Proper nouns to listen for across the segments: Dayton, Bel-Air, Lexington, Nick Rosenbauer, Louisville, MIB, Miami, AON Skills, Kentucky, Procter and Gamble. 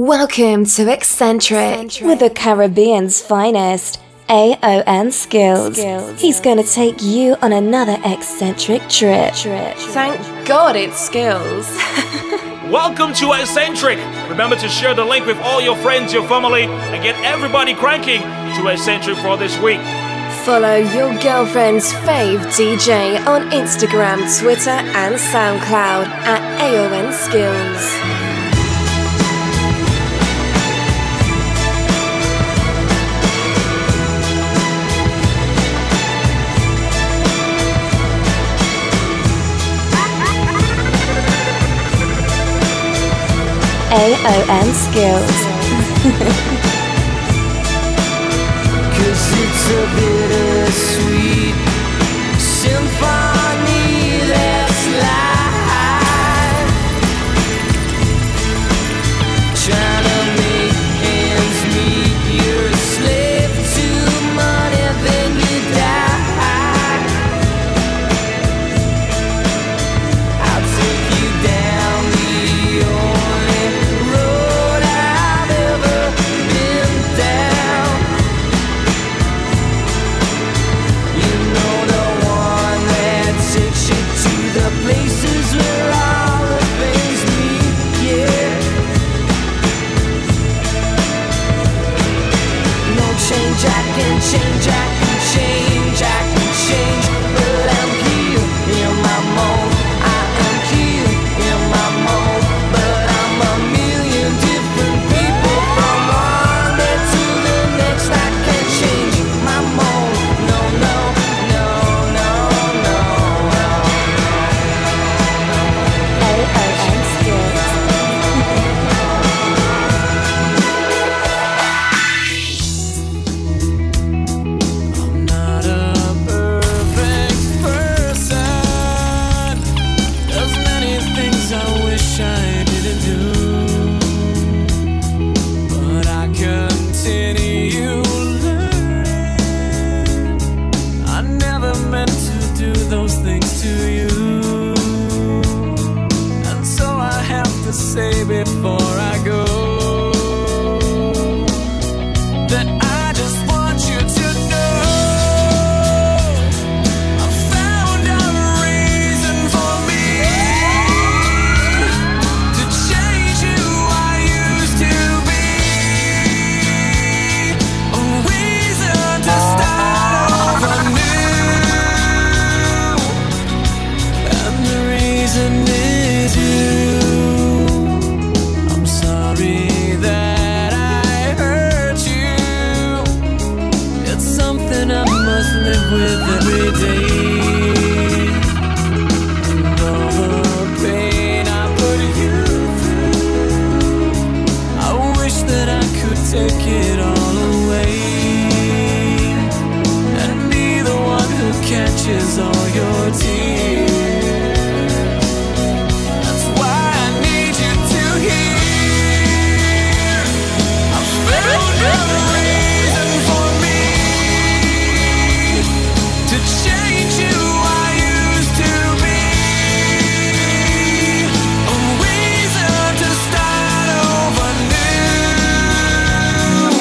Welcome to Eccentric with the Caribbean's finest, AON Skills. He's going to take you on another eccentric trip. Thank God it's Skills. Welcome to Eccentric. Remember to share the link with all your friends, your family, and get everybody cranking to Eccentric for this week. Follow your girlfriend's fave DJ on Instagram, Twitter, and SoundCloud at AON Skills. AON Skills. 'Cause it's a bittersweet symphony that's life, trying to make ends meet. You're a slave to money, then you die. I'll take you down the only places where all the things meet, yeah. No change, I can change, I can change, I can change, but I'm here in my mold. I am here in my mold, but I'm a million different people from one day to the next. I can change my mold. No, no, no, no, no, no. AON Skills. I'm not a perfect person. There's many things I wish I didn't do, but I continue learning. I never meant to do those things to you, and so I have to say before I go that I just want you to know I found a reason for me to change who I used to be. A reason to start over new, and the reason is you. I'm sorry that I hurt you. It's something I must live with every day. And all the pain I put you through, I wish that I could take it all away. And be the one who catches all your tears. That's why I need you to hear. I found a reason for me to change who I used to be. A reason to start over new.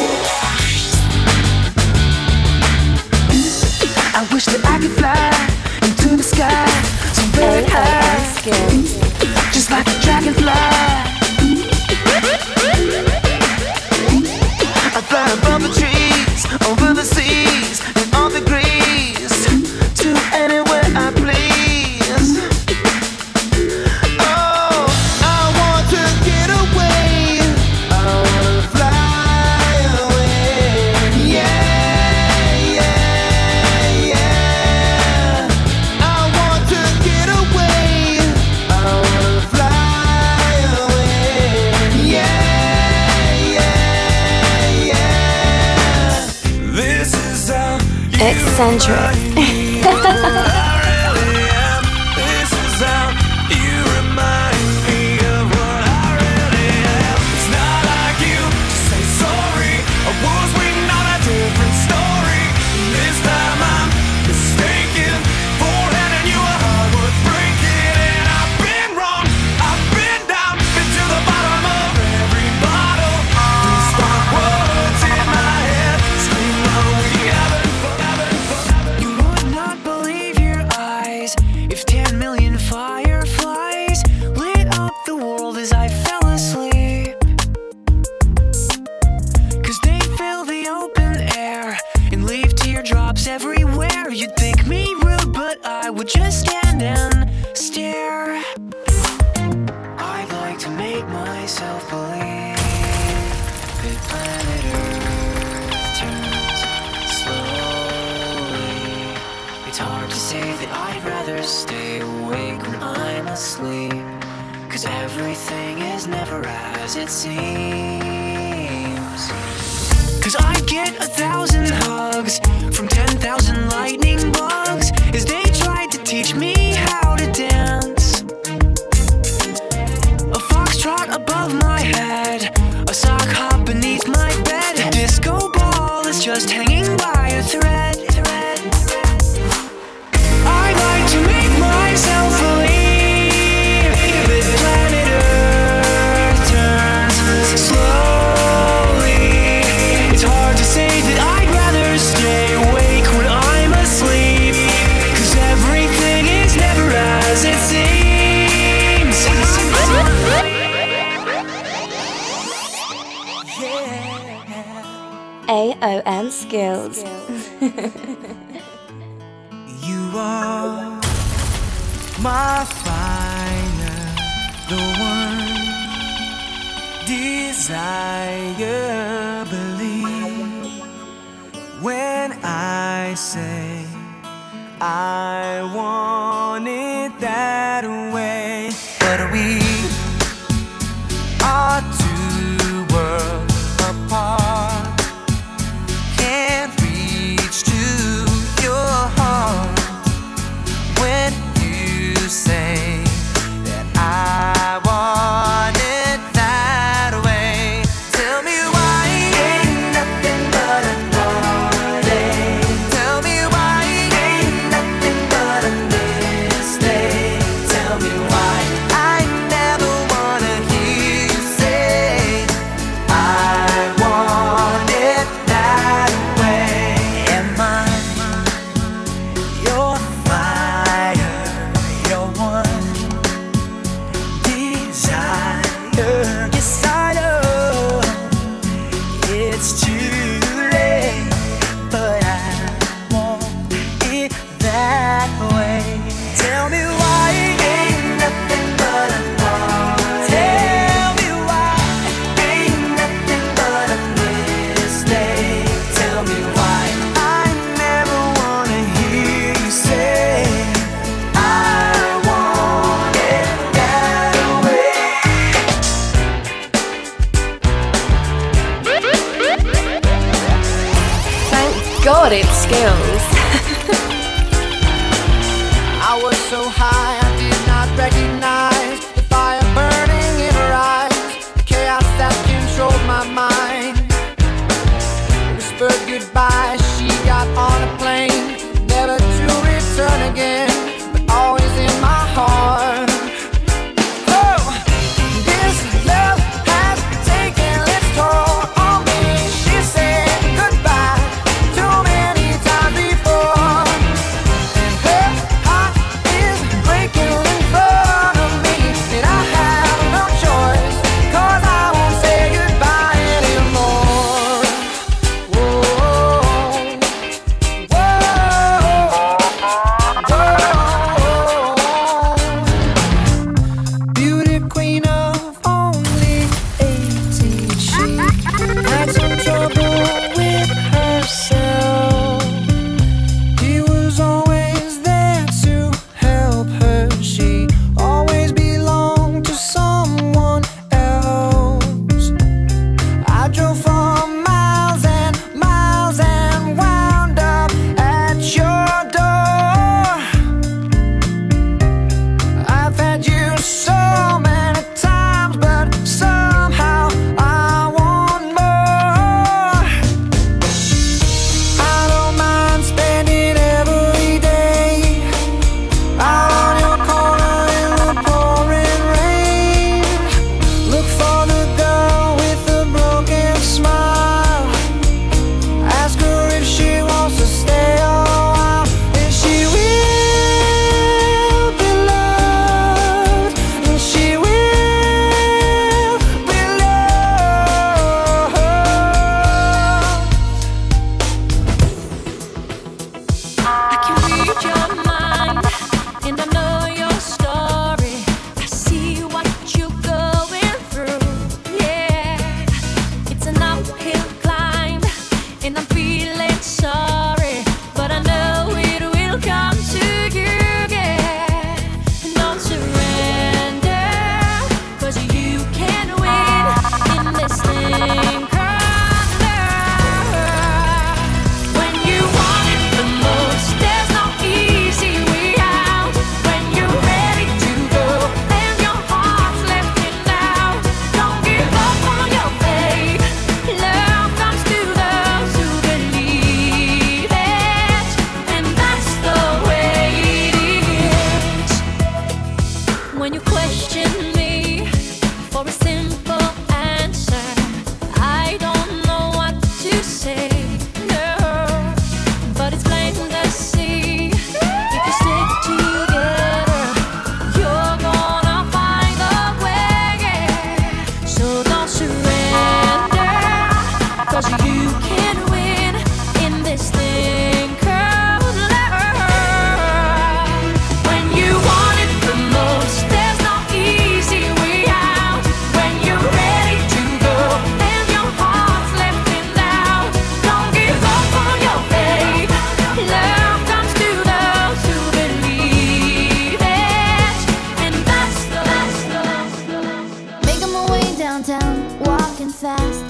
I wish that I could fly into the sky so very AON high, Skills. just like a dragonfly. I fly above the trees, over the seas, and all degrees, to anywhere I please. Oh, I want to get away. I want to fly away. Yeah. I want to get away. I want to fly away. Yeah. This is how you Eccentric. really am. This is how you remind me of what I really am. It's not like you to say sorry. I was waiting on a different story. This time I'm mistaken for letting you a heart worth breaking. And I've been wrong, I've been down, been to the bottom of every bottle. 'Cause everything is never as it seems. 'Cause I get 1,000 hugs from 10,000 lightning bugs as they tried to teach me how to dance. A foxtrot above my head, a sock hop beneath my bed, a disco ball is just hanging by a thread. I like to make myself AON Skills. You are my final, the one desire. Believe when I say I want it that way. But we are two worlds apart. Say that I want it that way. Tell me why ain't nothing but a heartache. Tell me why ain't nothing but a mistake. Tell me why I never wanna hear you say I want it that way. Am I your fire? You're one desire. Yes, I know it's too late, but I want it that way. Tell me why ain't nothing but a heartache. Tell me why ain't nothing but a mistake. Tell me why I never wanna hear you say. God, it's Skills. I was so high, I did not recognize the fire burning in her eyes, the chaos that controlled my mind. Whispered goodbye, she got on a plane, never to return again, but always in my heart.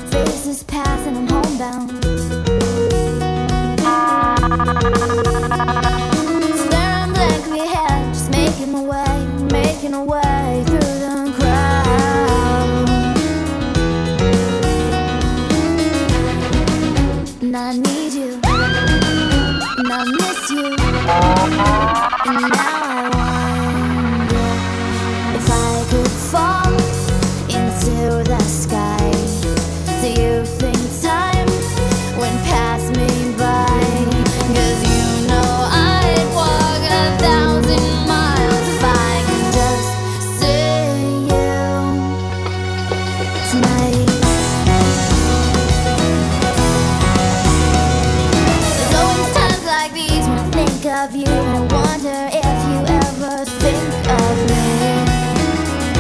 Phases pass and I'm homebound. Staring blankly ahead, just making my way through the crowd. And I need you, and I miss you, and now I wonder if I could fall into the sky.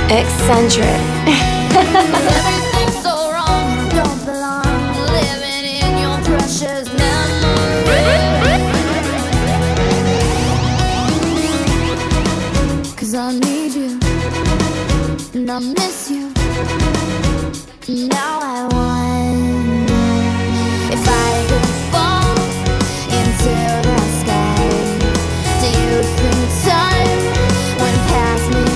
Eccentric. Everything's so wrong, you don't belong, living in your precious memory. 'Cause I need you, and I miss you, and now I wonder if I could fall into the sky. Do you think time went past me?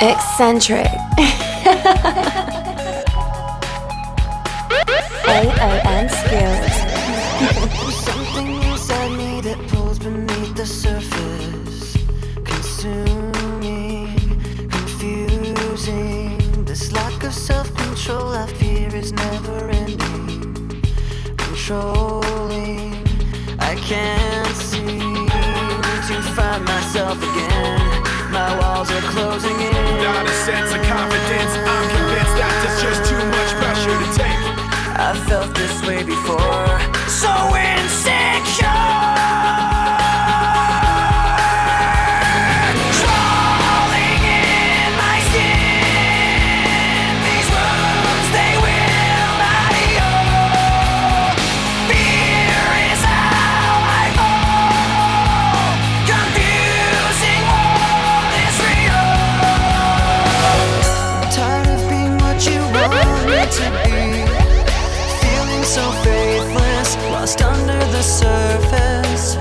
Eccentric. AON Skills. Something inside me that pulls beneath the surface, consuming, confusing. This lack of self-control I fear is never ending, controlling. I can't seem to find myself again. My walls are closing in. Without a sense of confidence, I'm convinced that there's just too much pressure to take. I've felt this way before, so insecure. So faithless, lost under the surface.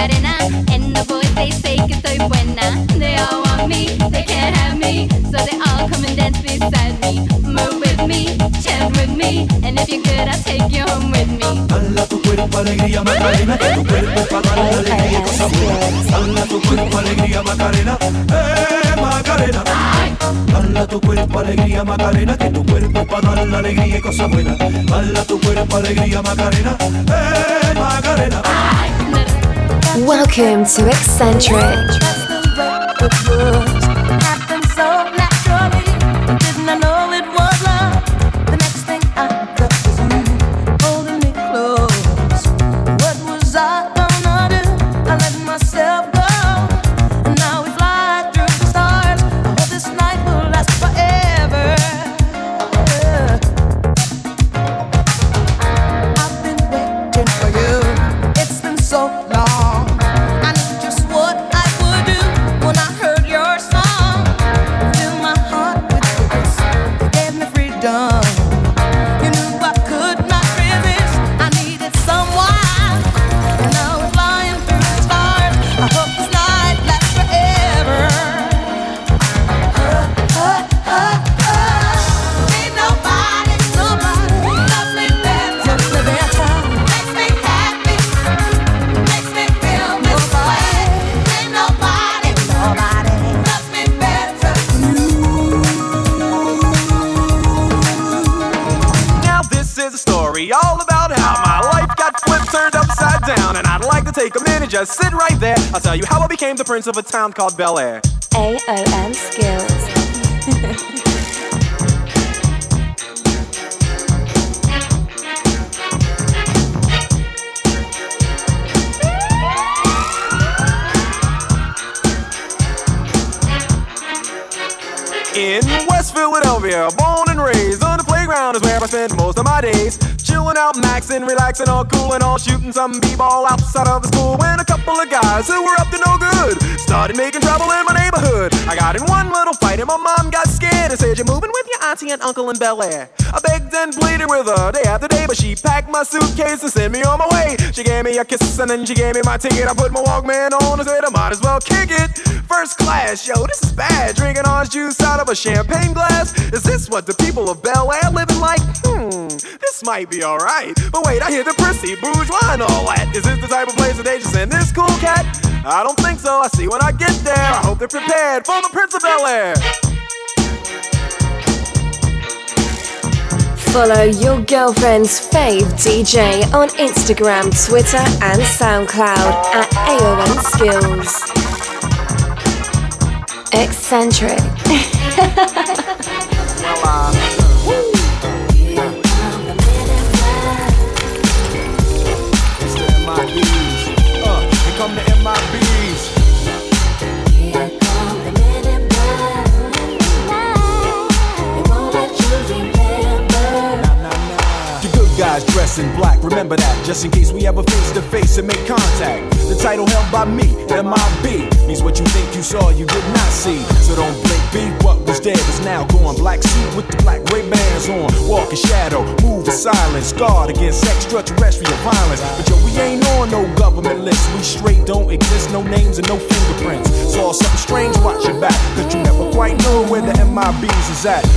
Macarena, and the boys they say que soy buena. They all want me, they can't have me, so they all come and dance beside me. Move with me, chant with me, and if you're good, I'll take you home with me. Dala tu cuerpo alegría Macarena, que tu cuerpo para darle alegría y cosas buenas. Dala tu cuerpo alegría Macarena, Macarena. Dala tu cuerpo alegría Macarena, que tu cuerpo para darle alegría y cosas buenas. Dala tu cuerpo alegría Macarena, Macarena. Welcome to Eccentric. Just sit right there. I'll tell you how I became the prince of a town called Bel-Air. AON Skills. In West Philadelphia, born and raised, on the playground is where I spend most of my days. Chilling out, maxing, relaxing, all cool and all, shooting some b-ball outside of the school. When a couple of guys who were up to no good started making trouble in my neighborhood. I got in one little fight and my mom got scared and said, "You're moving with your auntie and uncle in Bel-Air." I begged and pleaded with her day after day, but she packed my suitcase and sent me on my way. She gave me a kiss and then she gave me my ticket. I put my Walkman on and said, "I might as well kick it. First class, yo, this is bad. Drinking orange juice out of a champagne glass. Is this what the people of Bel-Air living like? This might be alright. But wait, I hear the prissy bourgeois and all that. Is this the type of place that they just send this cool cat? I don't think so. I see when I get there. I hope they're prepared for the Prince of Bel-Air." Follow your girlfriend's fave DJ on Instagram, Twitter and SoundCloud at AON Skills. Eccentric. Well, it's the MIBs. Here come the MIBs. Guys dressed in black, remember that, just in case we ever face to face and make contact. The title held by me, MIB, means what you think you saw you did not see. So don't blink, be what was dead is now gone. Black suit with the black Ray-Bans on, walk in shadow, move in silence, guard against extraterrestrial violence. But yo, we ain't on no government list, we straight don't exist, no names and no fingerprints. Saw something strange, watch your back, cause you never quite know where the MIBs is at.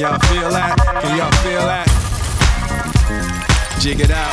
Y'all feel that? Can y'all feel that? Jig it out,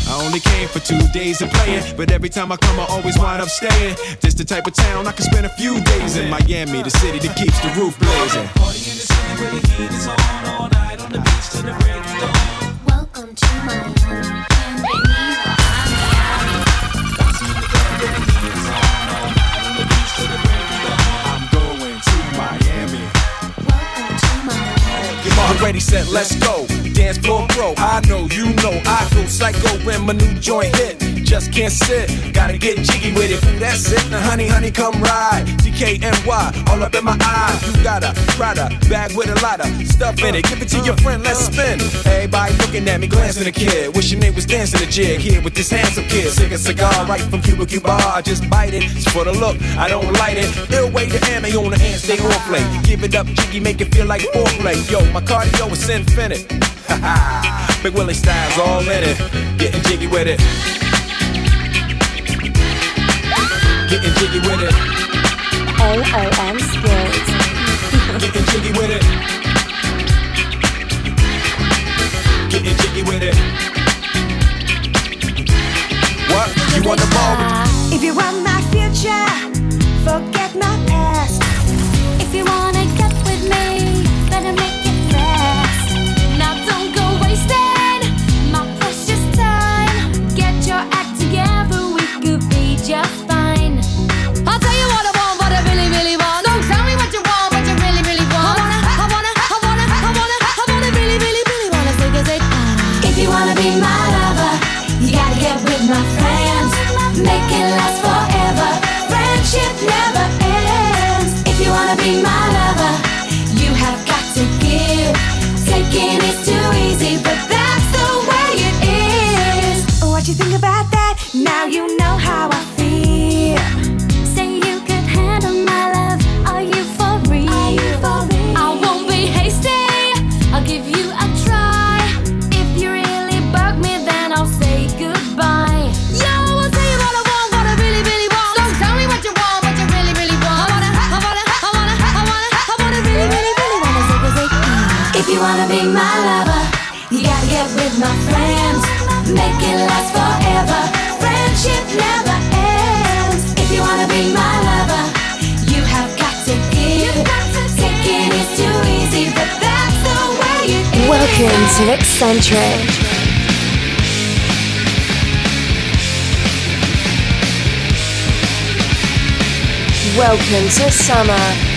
I only came for 2 days of playing, but every time I come I always wind up staying. This the type of town I can spend a few days in. Miami, the city that keeps the roof blazing. Party in the city where the heat is on, all night on the beach till the break of dawn. Welcome to Miami. let's go. Dance floor pro, I know, you know, I go psycho when my new joint hit. Just can't sit, gotta get jiggy with it. That's it, now honey, honey, come ride. TKNY, all up in my eyes. You got a Prada bag with a lot of stuff in it. Give it to your friend, let's spin. Everybody looking at me, glancing at the kid. Wishing they was dancing a jig here with this handsome kid. Sick a cigar right from Cuba Cuba. I just bite it, it's for the look, I don't light it. They'll wait to ammo on the hand, stay on play. Give it up, jiggy, make it feel like foreplay. Yo, my cardio is infinite. Big Willie style's all in it. Getting jiggy with it. Getting jiggy with it. AON Skills. Getting jiggy with it. Getting jiggy with it. What? You want the ball? If you want my future, forget my past. If you wanna get with me, better make it fast. Now don't go wasting my precious time. Get your act together, we could be just fine. Welcome to Eccentric. Welcome to summer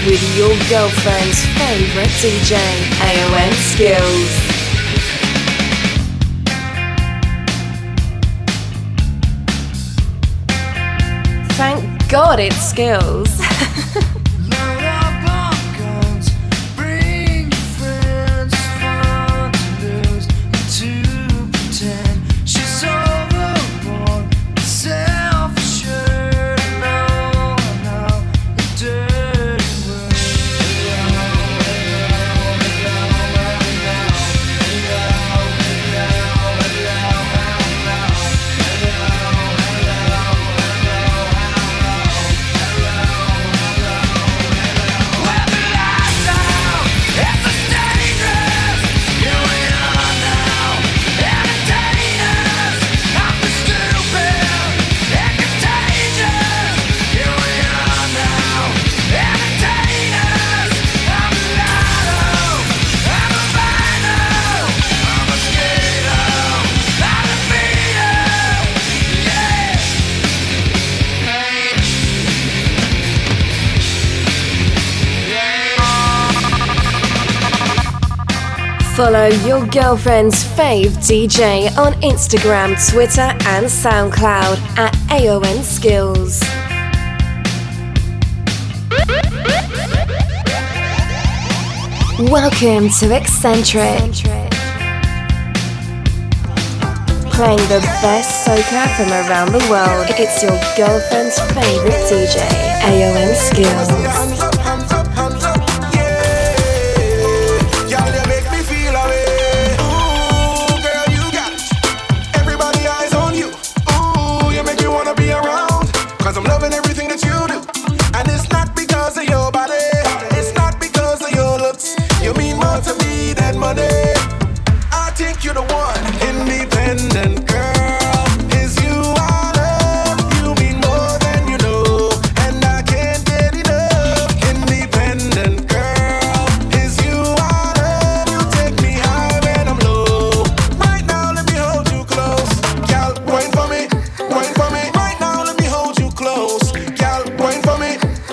with your girlfriend's favorite DJ, AON Skills. Thank God it's Skills. Follow your girlfriend's fave DJ on Instagram, Twitter and SoundCloud at AON Skills. Welcome to Eccentric. Playing the best soca from around the world. It's your girlfriend's favorite DJ, AON Skills.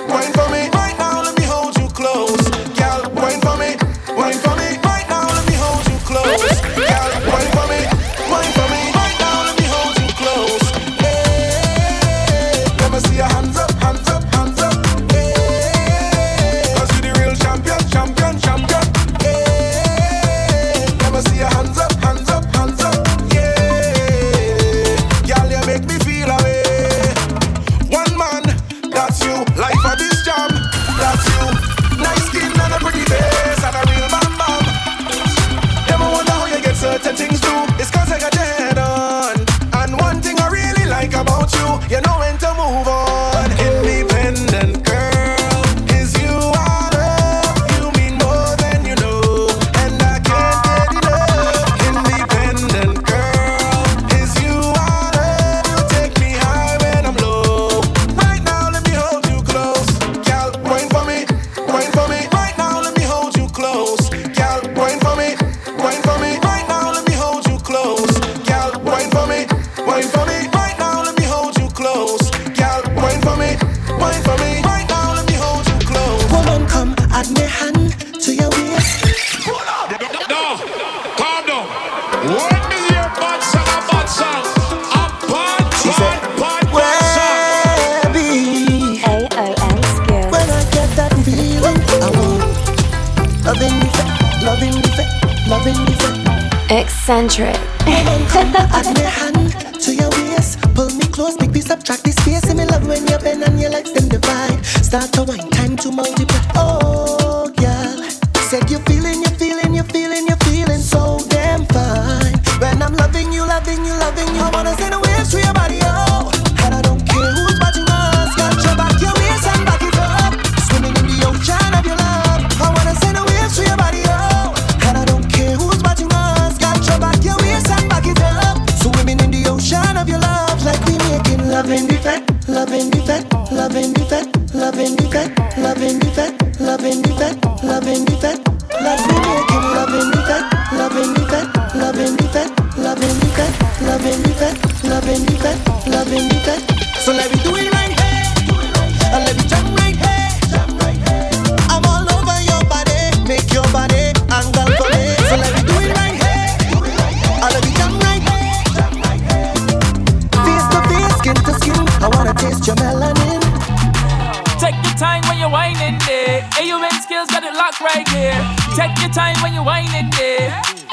Wine for me, right now let me hold you Let me hear bad song, a bad song. A bad, bad, bad song. AON Skills. When I get that feeling, I want loving the fact, loving the fact, loving the fact. Eccentric. Add my hand to your waist, pull me close, make me subtract this space. See me love when your pen and your legs them divide. Start to wine, time to multiply. Oh, girl, said you feeling, you feeling, you feeling, you feeling so damn fine. When I'm loving you, loving you, loving you, I wanna send a wave to your body. Oh, and I don't care who's watching us. Got your back, your waist, and back it up. Swimming in the ocean of your love. I wanna send a wave to your body. Oh, and I don't care who's watching us. Got your back, your waist, and back it up. Swimming in the ocean of your love, like we making love in the fat, love in the fat, love in the fat. Loving the fact, loving the fact, loving the fact, loving the fact. Let me make it loving the fact, loving the fact, loving the fact, loving the fact, loving the fact, loving the fact, loving the fact. So let me do it right here, and let me jump right here. I'm all over your body, make your body angle for me. So let me do it right here, and let me jump right here. Face to face, skin to skin, I wanna taste your melanin. Take your time when you're whining there. AON Skills got it locked right here. Take your time when you're whining there.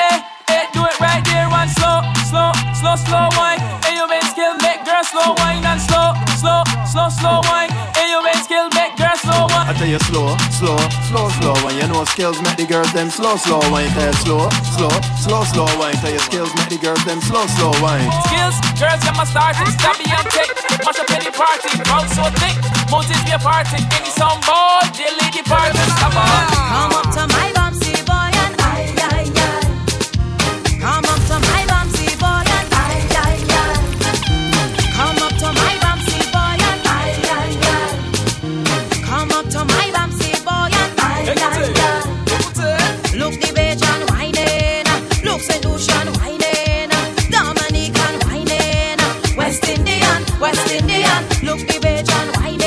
Eh, eh, do it right there. One slow, slow, slow, slow wine. AON Skills make girl slow wine and slow, slow, slow, slow wine. AON Skills make girl slow wine. I tell you slow, slow, slow, slow wine. You know skills make the girls them slow, slow wine. Tell you slow, slow, slow, slow wine. Tell you skills make the girls them slow, slow wine. Skills, girls get my started. Stabby and tick, mash up any party. Mouth so thick. Mountains be a party, any song boy, they lead the party, come on. Come up to my bouncy boy and I, ay, ay. Come up to my bouncy boy and I, ay, ay. Come up to my bouncy boy and I, ay, ay. Come up to my bouncy boy and I, ay, ay. Look the beach and whining, look seduction whining, Dominican whining, West Indian, West Indian. Look the beach and whining.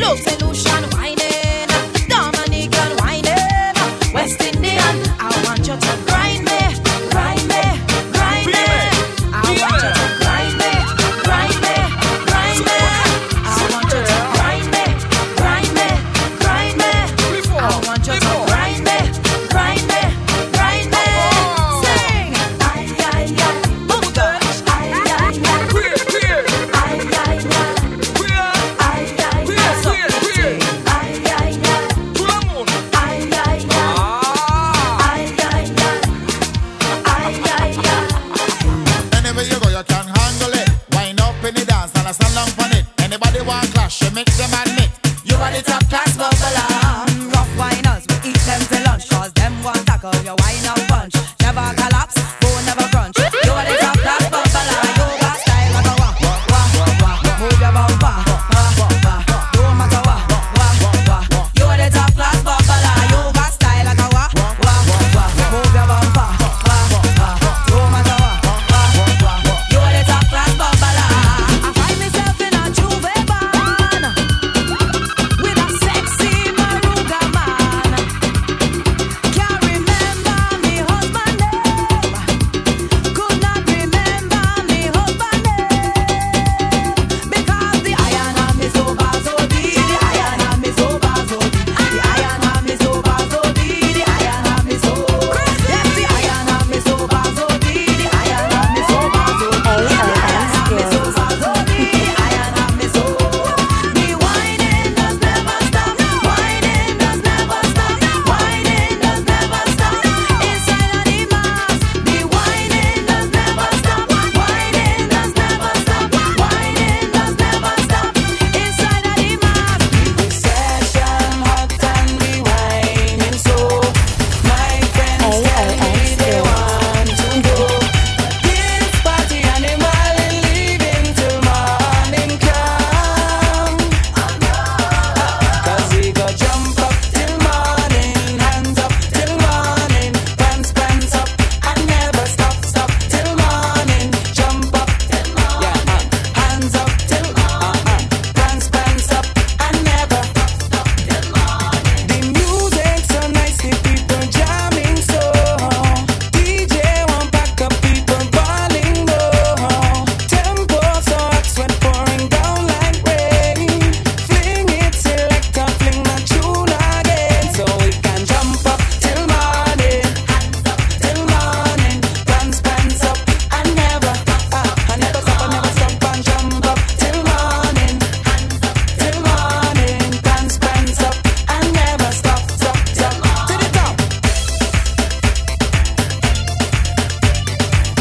Look, solution whining, Dominican whining, West Indian. I want you to grind me, grind me, grind me. I want you to grind me, grind me, grind me. I want you to grind me, grind me, grind me. I want you to grind me, grind me, grind me. Sing, ay ay ay, booger, ay ay ay, queer, queer, ay ay ay.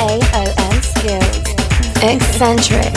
AON Skills. Eccentric.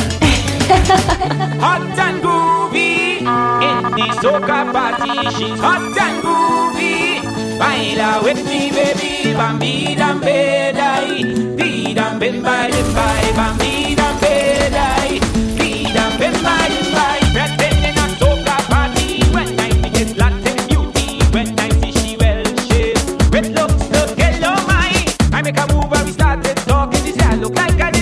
Hot and groovy. In the soca party, she's hot and groovy. Baila with me, baby. Bambi dambe dai. Di dambe bai bai. Bambi dambe dai. Di dambe bai bai. Pretend in a soca party. When I see this Latin beauty, when I see she well shaped, with looks the yellow mine. I make a move and we started talking. She said I look like a.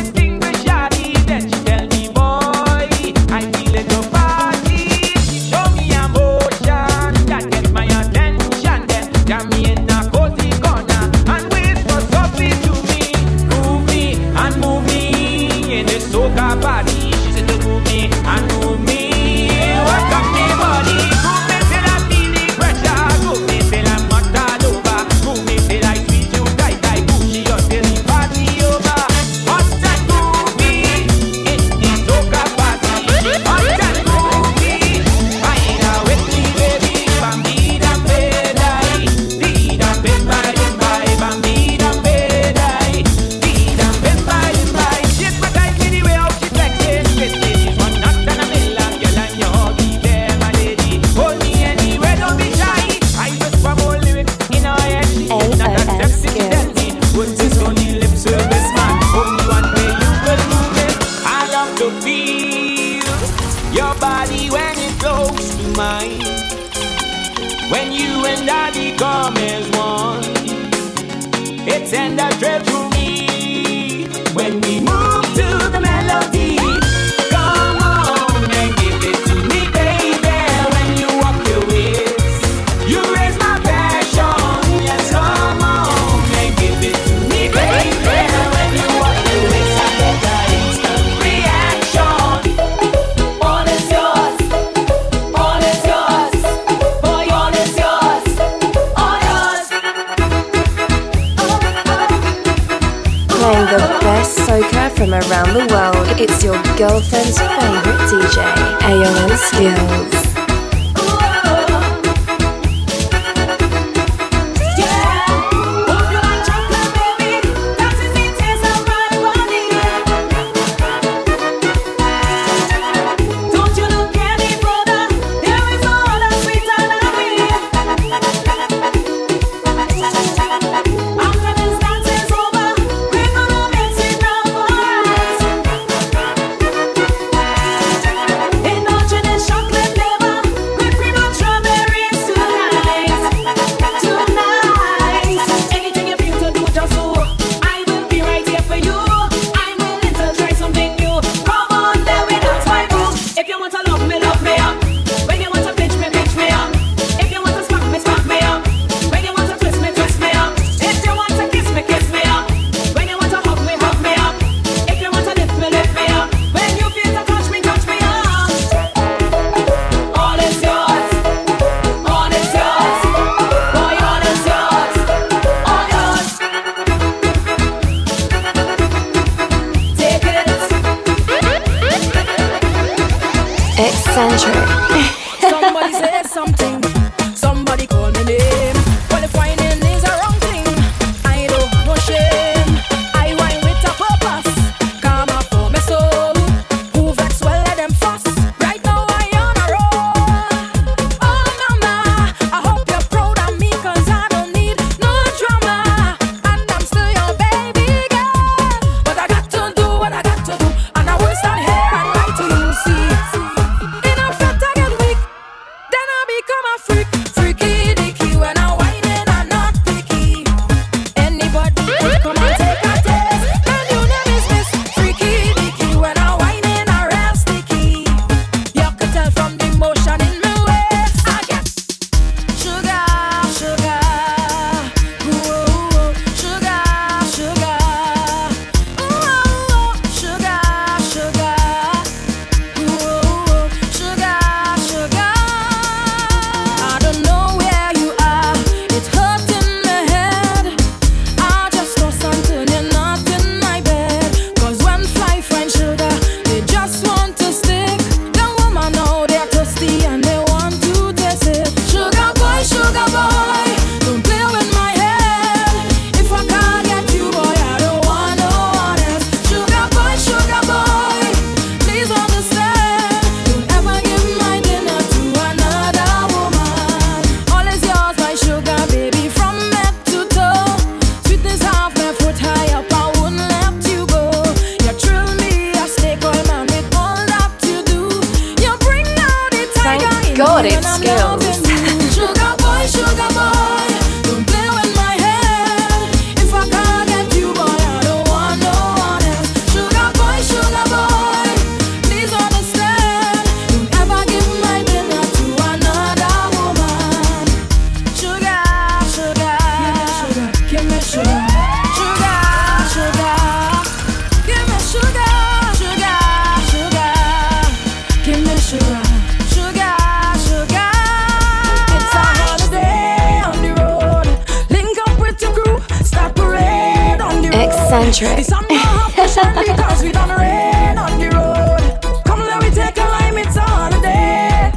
eccentric. The sun don't have passion because we done rain on the road. Come let me take a lime, it's a holiday.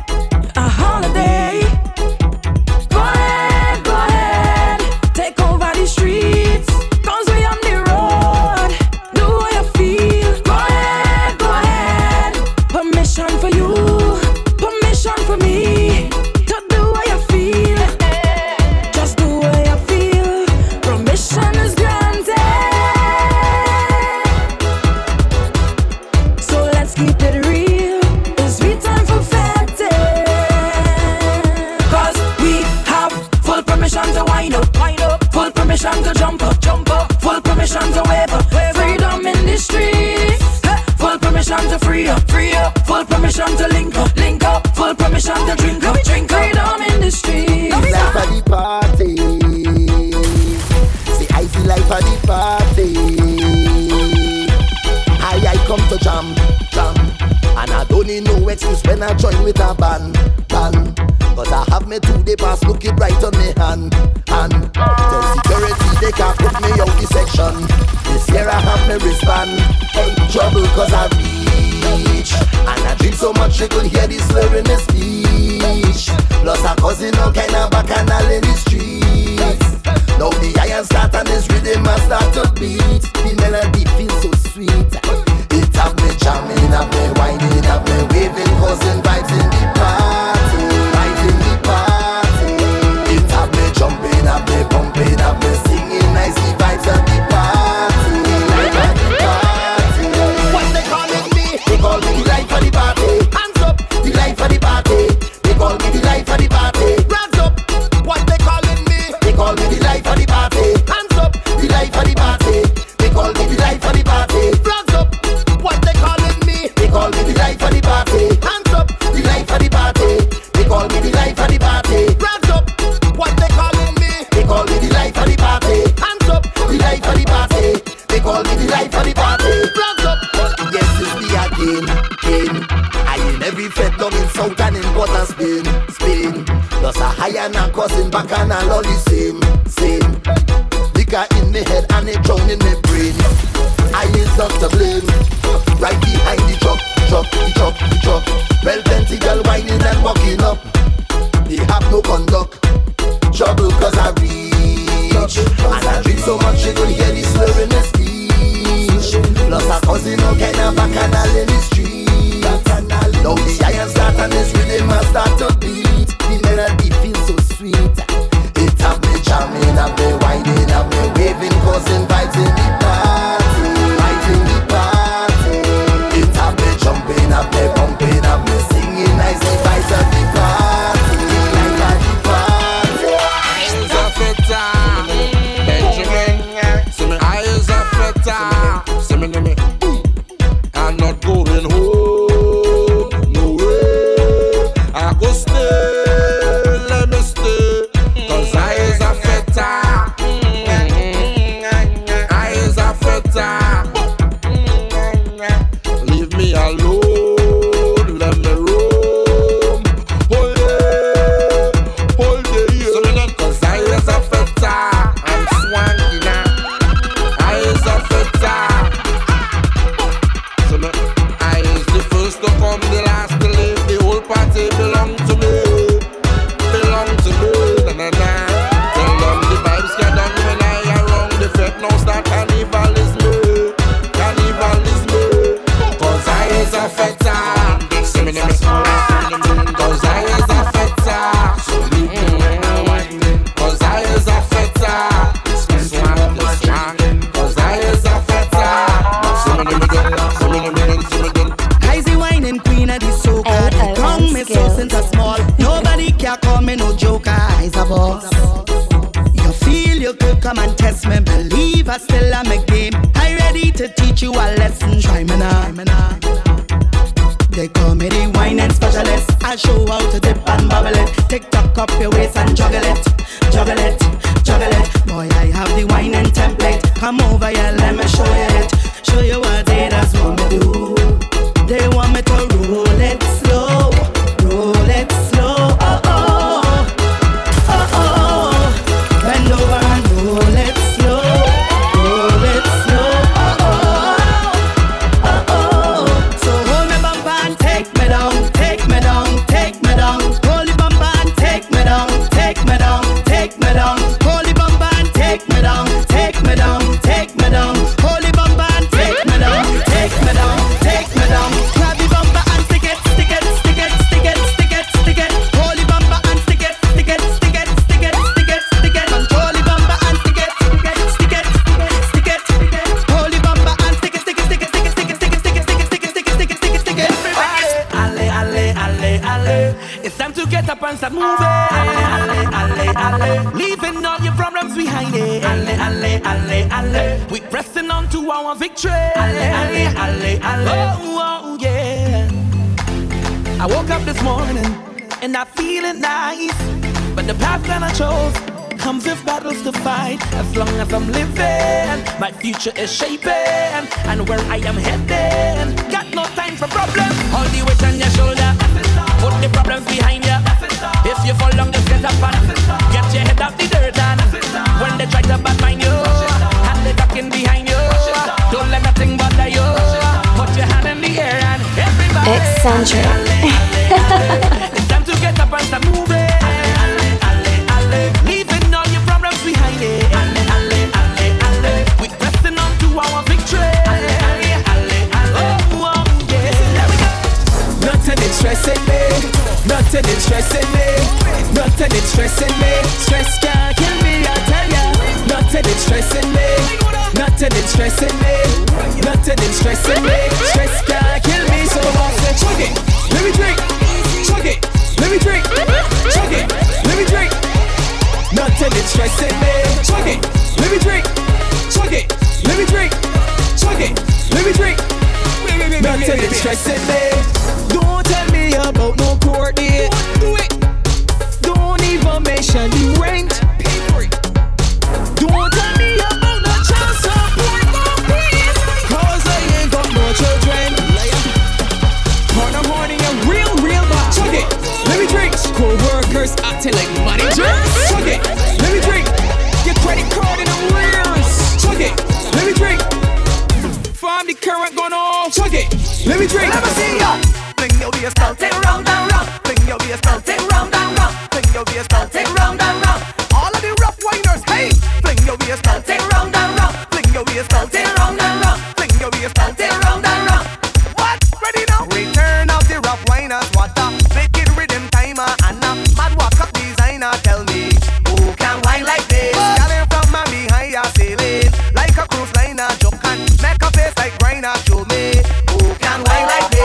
A holiday. Go ahead, take over the streets. Cause we on the road, do what you feel. Go ahead, permission for you. Permission for me. To jump up, jump up. Full permission to wave up, wave freedom up. In the streets. Full permission to free up, free up. Full permission to link up, link up. Full permission to drink up, drink up. Freedom in the streets. Life of the party. See, I see life of the party. I come to jam, jam. And I don't need no excuse when I join with a band, band. Cause I have me 2 day pass, look it right on me hand, hand. Tell security they can't put me out the section. This year I have me wristband. Ain't trouble cause I reach. And I drink so much you could hear the slur in the speech. Plus I causing all kind of bacchanal in the streets. Now the iron start and this rhythm I start to beat. The melody feels so sweet. It have me jamming, have me whining, have me waving, causing vibes in the party. Jumping up, they pumping up, they singing nicely vibes at the party. Life at the party. What they calling me? They call me the life of the party. Hands up, the life of the party. They call me the life of the party. Rags up, what they calling me? They call me the life of the party. Hands up, the life of the party. They call me the life of the party. Rags up, what they calling me? They call me the life of the party. Hands up, the life of the party. They call me the life of the party. Out and in water spin, spin. Plus a higher and causing back and all the same, same. Liquor in me head and it drown in me brain. I is not to blame. Right behind the truck, truck, the truck, the truck. Well, plenty girl whining and walking up. They have no conduct. Trouble cause I reach. And I drink so much you could hear the slur in the speech. Plus a causing all kind of back and all in the street. Now the iron start and this rhythm I start to beat. The melody feels so sweet. It have me jamming, have me whining, have me waving, causing vibes in the party. Vibes in the party. It have me jumping, have me pumping, have me singing nicely vibes at the party. Life at the party. Eyes are feta, Benjamin. See me eyes are feta. See me, me. I'm not going home. Slow. get up and start moving. Alley, alley, alley, alley. Leaving all your problems behind it. Alley, alley, alley, alley. We pressing on to our victory. Alley, alley, alley, alley. Oh, oh, yeah. I woke up this morning and I feeling nice, but the path that I chose comes with battles to fight. As long as I'm living, my future is shaping, and where I am heading, got no time for problems. All the weight on your shoulder, put the problems behind you. If you fall on, just get up and get your head off the dirt. And when they try to badmine you, and they talking behind you, don't let nothing bother you. Put your hand in the air and everybody. It's time to get up and start moving. Leaving all your problems behind it. We're pressing on to our victory. Nothing is stressing me, nothing is stressing me, nothing is stressing me, stress can't kill me, I tell ya. Nothing is stressing me, nothing is stressing me, nothing is stressing me, stress can't kill me. So I said, chug it, let me drink, chug it, let me drink, chug it, let me drink. Nothing is stressing me, chug it, let me drink, chug it, let me drink, chug it, let me drink. Nothing is stressing me. Don't tell me about no court date. Do it. Don't even mention the rent. Pay for it. Don't tell me about no child support, no peace. Cause I ain't got no children. Corner morning, I'm real bad. Chug it, let me drink. Co-workers acting like managers. Chug it, let me drink. Your credit card in a warehouse. Chug it, let me drink. Find the current going on. Chug it, let me drink. Let me see ya. Bring your beer spell, take round and round. Bring your beer spell, take round and round. Bring your beer spell, take round and round. All of the rough winders, hey! Bring your beer spell, take round and round. Bring your beer spell, take round and round. Bring your beer spell, take round and round. What? Ready now? Return of the rough winders, what the? Make it rhythm timer, and a mad walk-up designer, tell me who can wine like this? Coming from Miami, higher ceiling, like a cruise liner, jump and make a face like grinder, show me who can wine like this?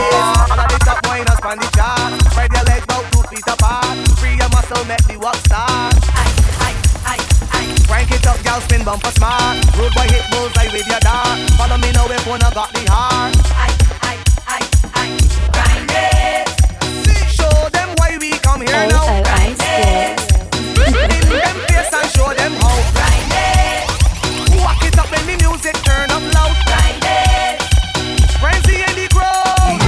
On the chart, spread your legs out 2 feet apart. Free your muscle, make the walk start. Crank it up, girl, spin bumper smart. Road boy hit bullseye with your dart. Follow me now if wanna got the heart. Grind it. Show them why we come here now. Grind it. In them face and show them how. Grind it. Walk it up when the music turn up loud. Grind it. Frenzy in the groove.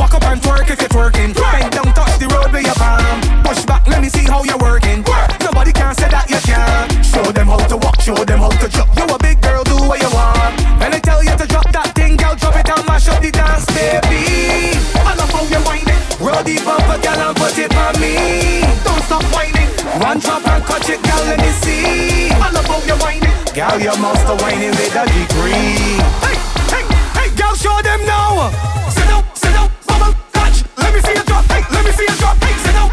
Walk up and twerk if you're twerking. Bang, don't touch the road with your palm. Push back, let me see how you're working. Work. Nobody can say that you can. Show them how to walk, show them how to jump. You a big girl, do what you want. When I tell you to drop that thing, girl, drop it and mash up the dance, baby. I love how you whine it. Roll the bumper, girl, and put it on me. Don't stop whining. Run, drop and catch it, girl, let me see. I love how you whine it. Girl, your monster whining with a degree. Hey, hey, hey, girl, show them now. Sit down, bubble, touch. Let me see you drop. Hey, let me see you drop. Hey, sit down,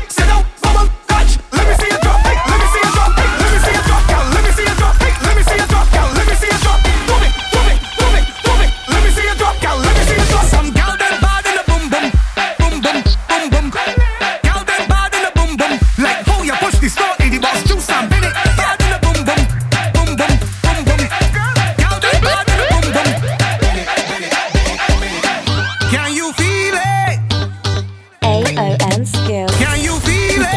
bubble, touch. Let me see you drop. Hey, let me see you drop. Hey, let me see you drop. Girl, let me see you drop. Hey, let me see you drop. Girl, let me see you drop. Drop it, drop it, drop it, drop it. Let me see you drop. Girl, let me see you drop. Some girl them bad in a boom boom, boom boom, boom boom. Girl them bad in a boom boom. Like how you push the store in the box juice and bin it. Bad in a boom boom, boom boom, boom boom. Girl them bad in a boom boom. AON Skills. Can you feel it?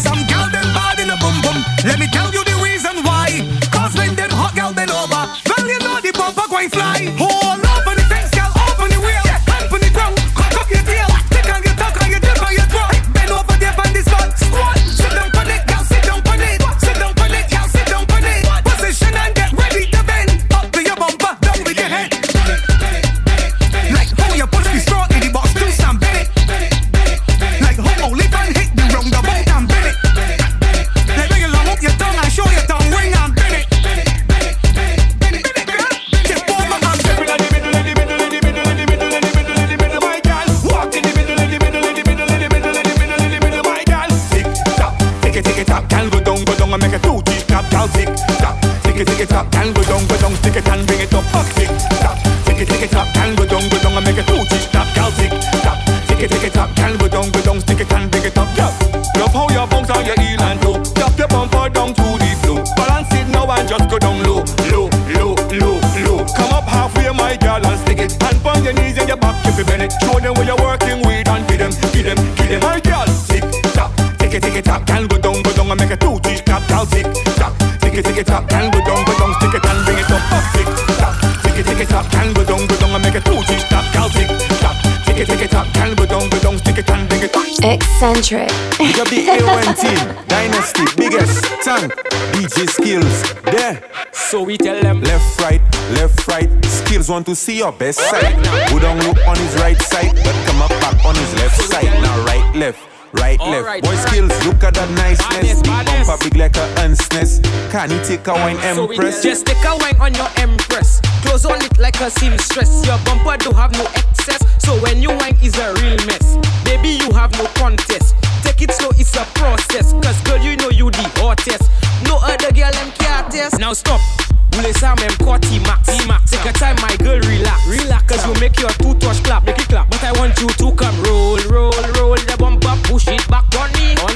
Some gal them bad in a boom boom. Let me tell you the reason why. Cause when them hot gal bend over, well you know the bumper going fly. Hold up on the fence, gal, open the wheel. Open the ground, cock up your tail. Take on your talk, on your dip, on your throat. Bend over there on this spot. Squat, sit down on it, gal, sit down on it. Sit down on it, gal, sit down on it. Position and get ready to bend. Up to your bumper, down with your head. Like how you push the straw in the box. Take it up, can go down, stick it. fi Bennett. Show them where you're working with and give them. My girl, tick tock, tick it tock. Girl, go down and make a two-tick tap. Girl, tick it tock. Girl, go down, stick it and bring it up. Tick tock, tick it tock. Girl, go down and make a two-tick tap. Girl, tick it tock. Girl, go down, stick it and bring it up. Eccentric. The big AON team, dynasty, biggest tank, DJ Skills, there. So we tell them left, right, Skills want to see your best side. Who don't look on his right side, but come up back on his left side. Now right, left. Right, boy, right. Skills, look at that niceness. Bumper big like a unceness. Can you take a wine, Empress? So just take a wine on your Empress. Clothes on it like a seamstress. Your bumper do have no excess. So when you wine is a real mess. Baby, you have no contest. Take it slow, it's a process. Cause girl, you know you the hottest. No other girl, them can't test. Now stop. Boule ça même quoi T-Max. Take a time, my girl, relax. Cause you make your two-touch clap, make it clap. But I want you to come roll the bumper, push it back on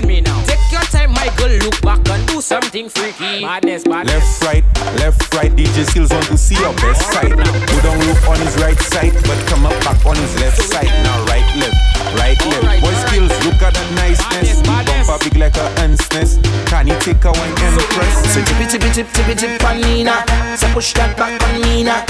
me now. Take your time, my girl, look back and do something freaky. Badness. Left, right, DJ Skills want to see your best side. Who don't look on his right side, but come up back on his left side. Now right, left. Right, boy, right. Skills, look at that niceness. Bumper big like a unceness. Can you take a wine and press? So tippy tip panina. So push that back on me now.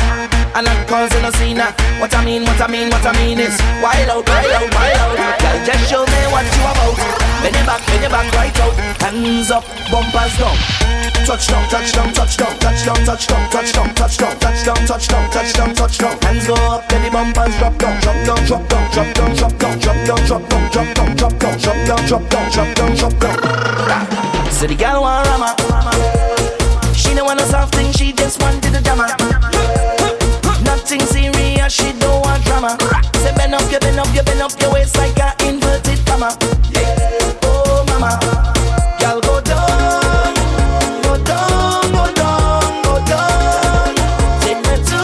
And I'm causing a scene. What I mean is wild out. Girl, just show me what you about. Bend it back right out. Hands up, bumpers down. Touchdown. Hands go up, then the bumpers drop down. So the girl want Rama. She don't want a soft thing, she just wanted a drama. Nothing serious, she don't want drama. Say bend up your waist like an inverted comma. Oh mama, girl go down. Take me to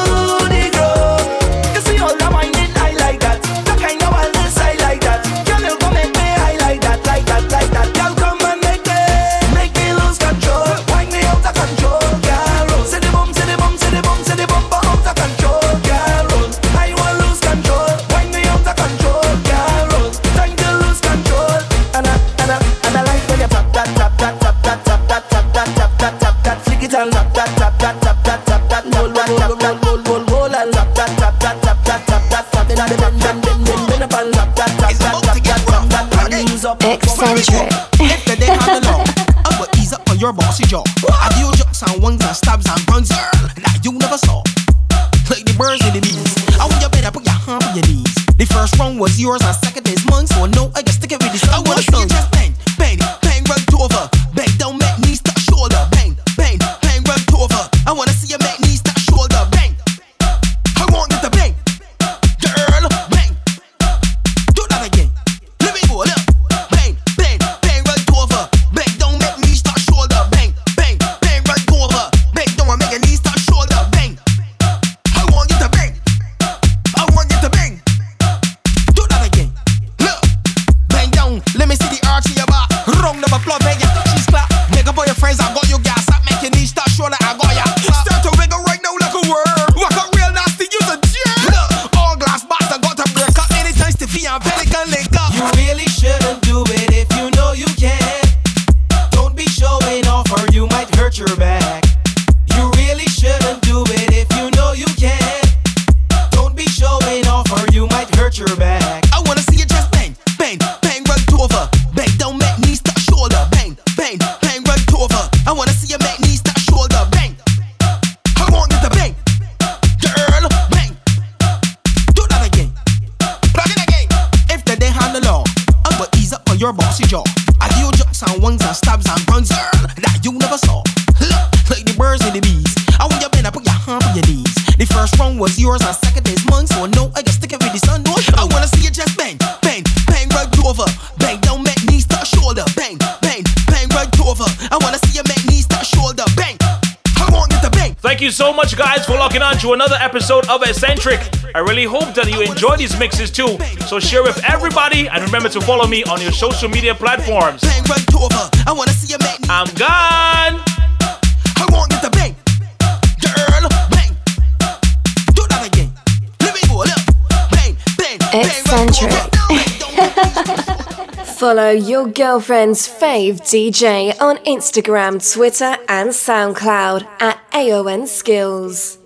the ground. You see all the whining, I like that. The kind of wildness, I like that. Girl, you come make me, I like that. Girl, come and make me lose control. Eccentric. If they didn't have the law, I would ease up on your bossy jaw. I deal jokes and wings and stabs and guns that you never saw. Like the birds and the bees. I want you better put your hand on your knees. The first round was yours and second is mine, so no, I just stick it with this. I want to see you just bang, run over. Bang down, make knees touch shoulder. Bang, run over. I want to see you make knees touch shoulder. Bang. I want you to bang. Girl, bang. Do that again. Let me go, look. To another episode of Eccentric. I really hope that you enjoy these mixes too. So share with everybody and remember to follow me on your social media platforms. I'm gone. Girl, bang. Do that again. Let me go. Look. Bang. Eccentric. Follow your girlfriend's fave DJ on Instagram, Twitter and SoundCloud at AON Skills.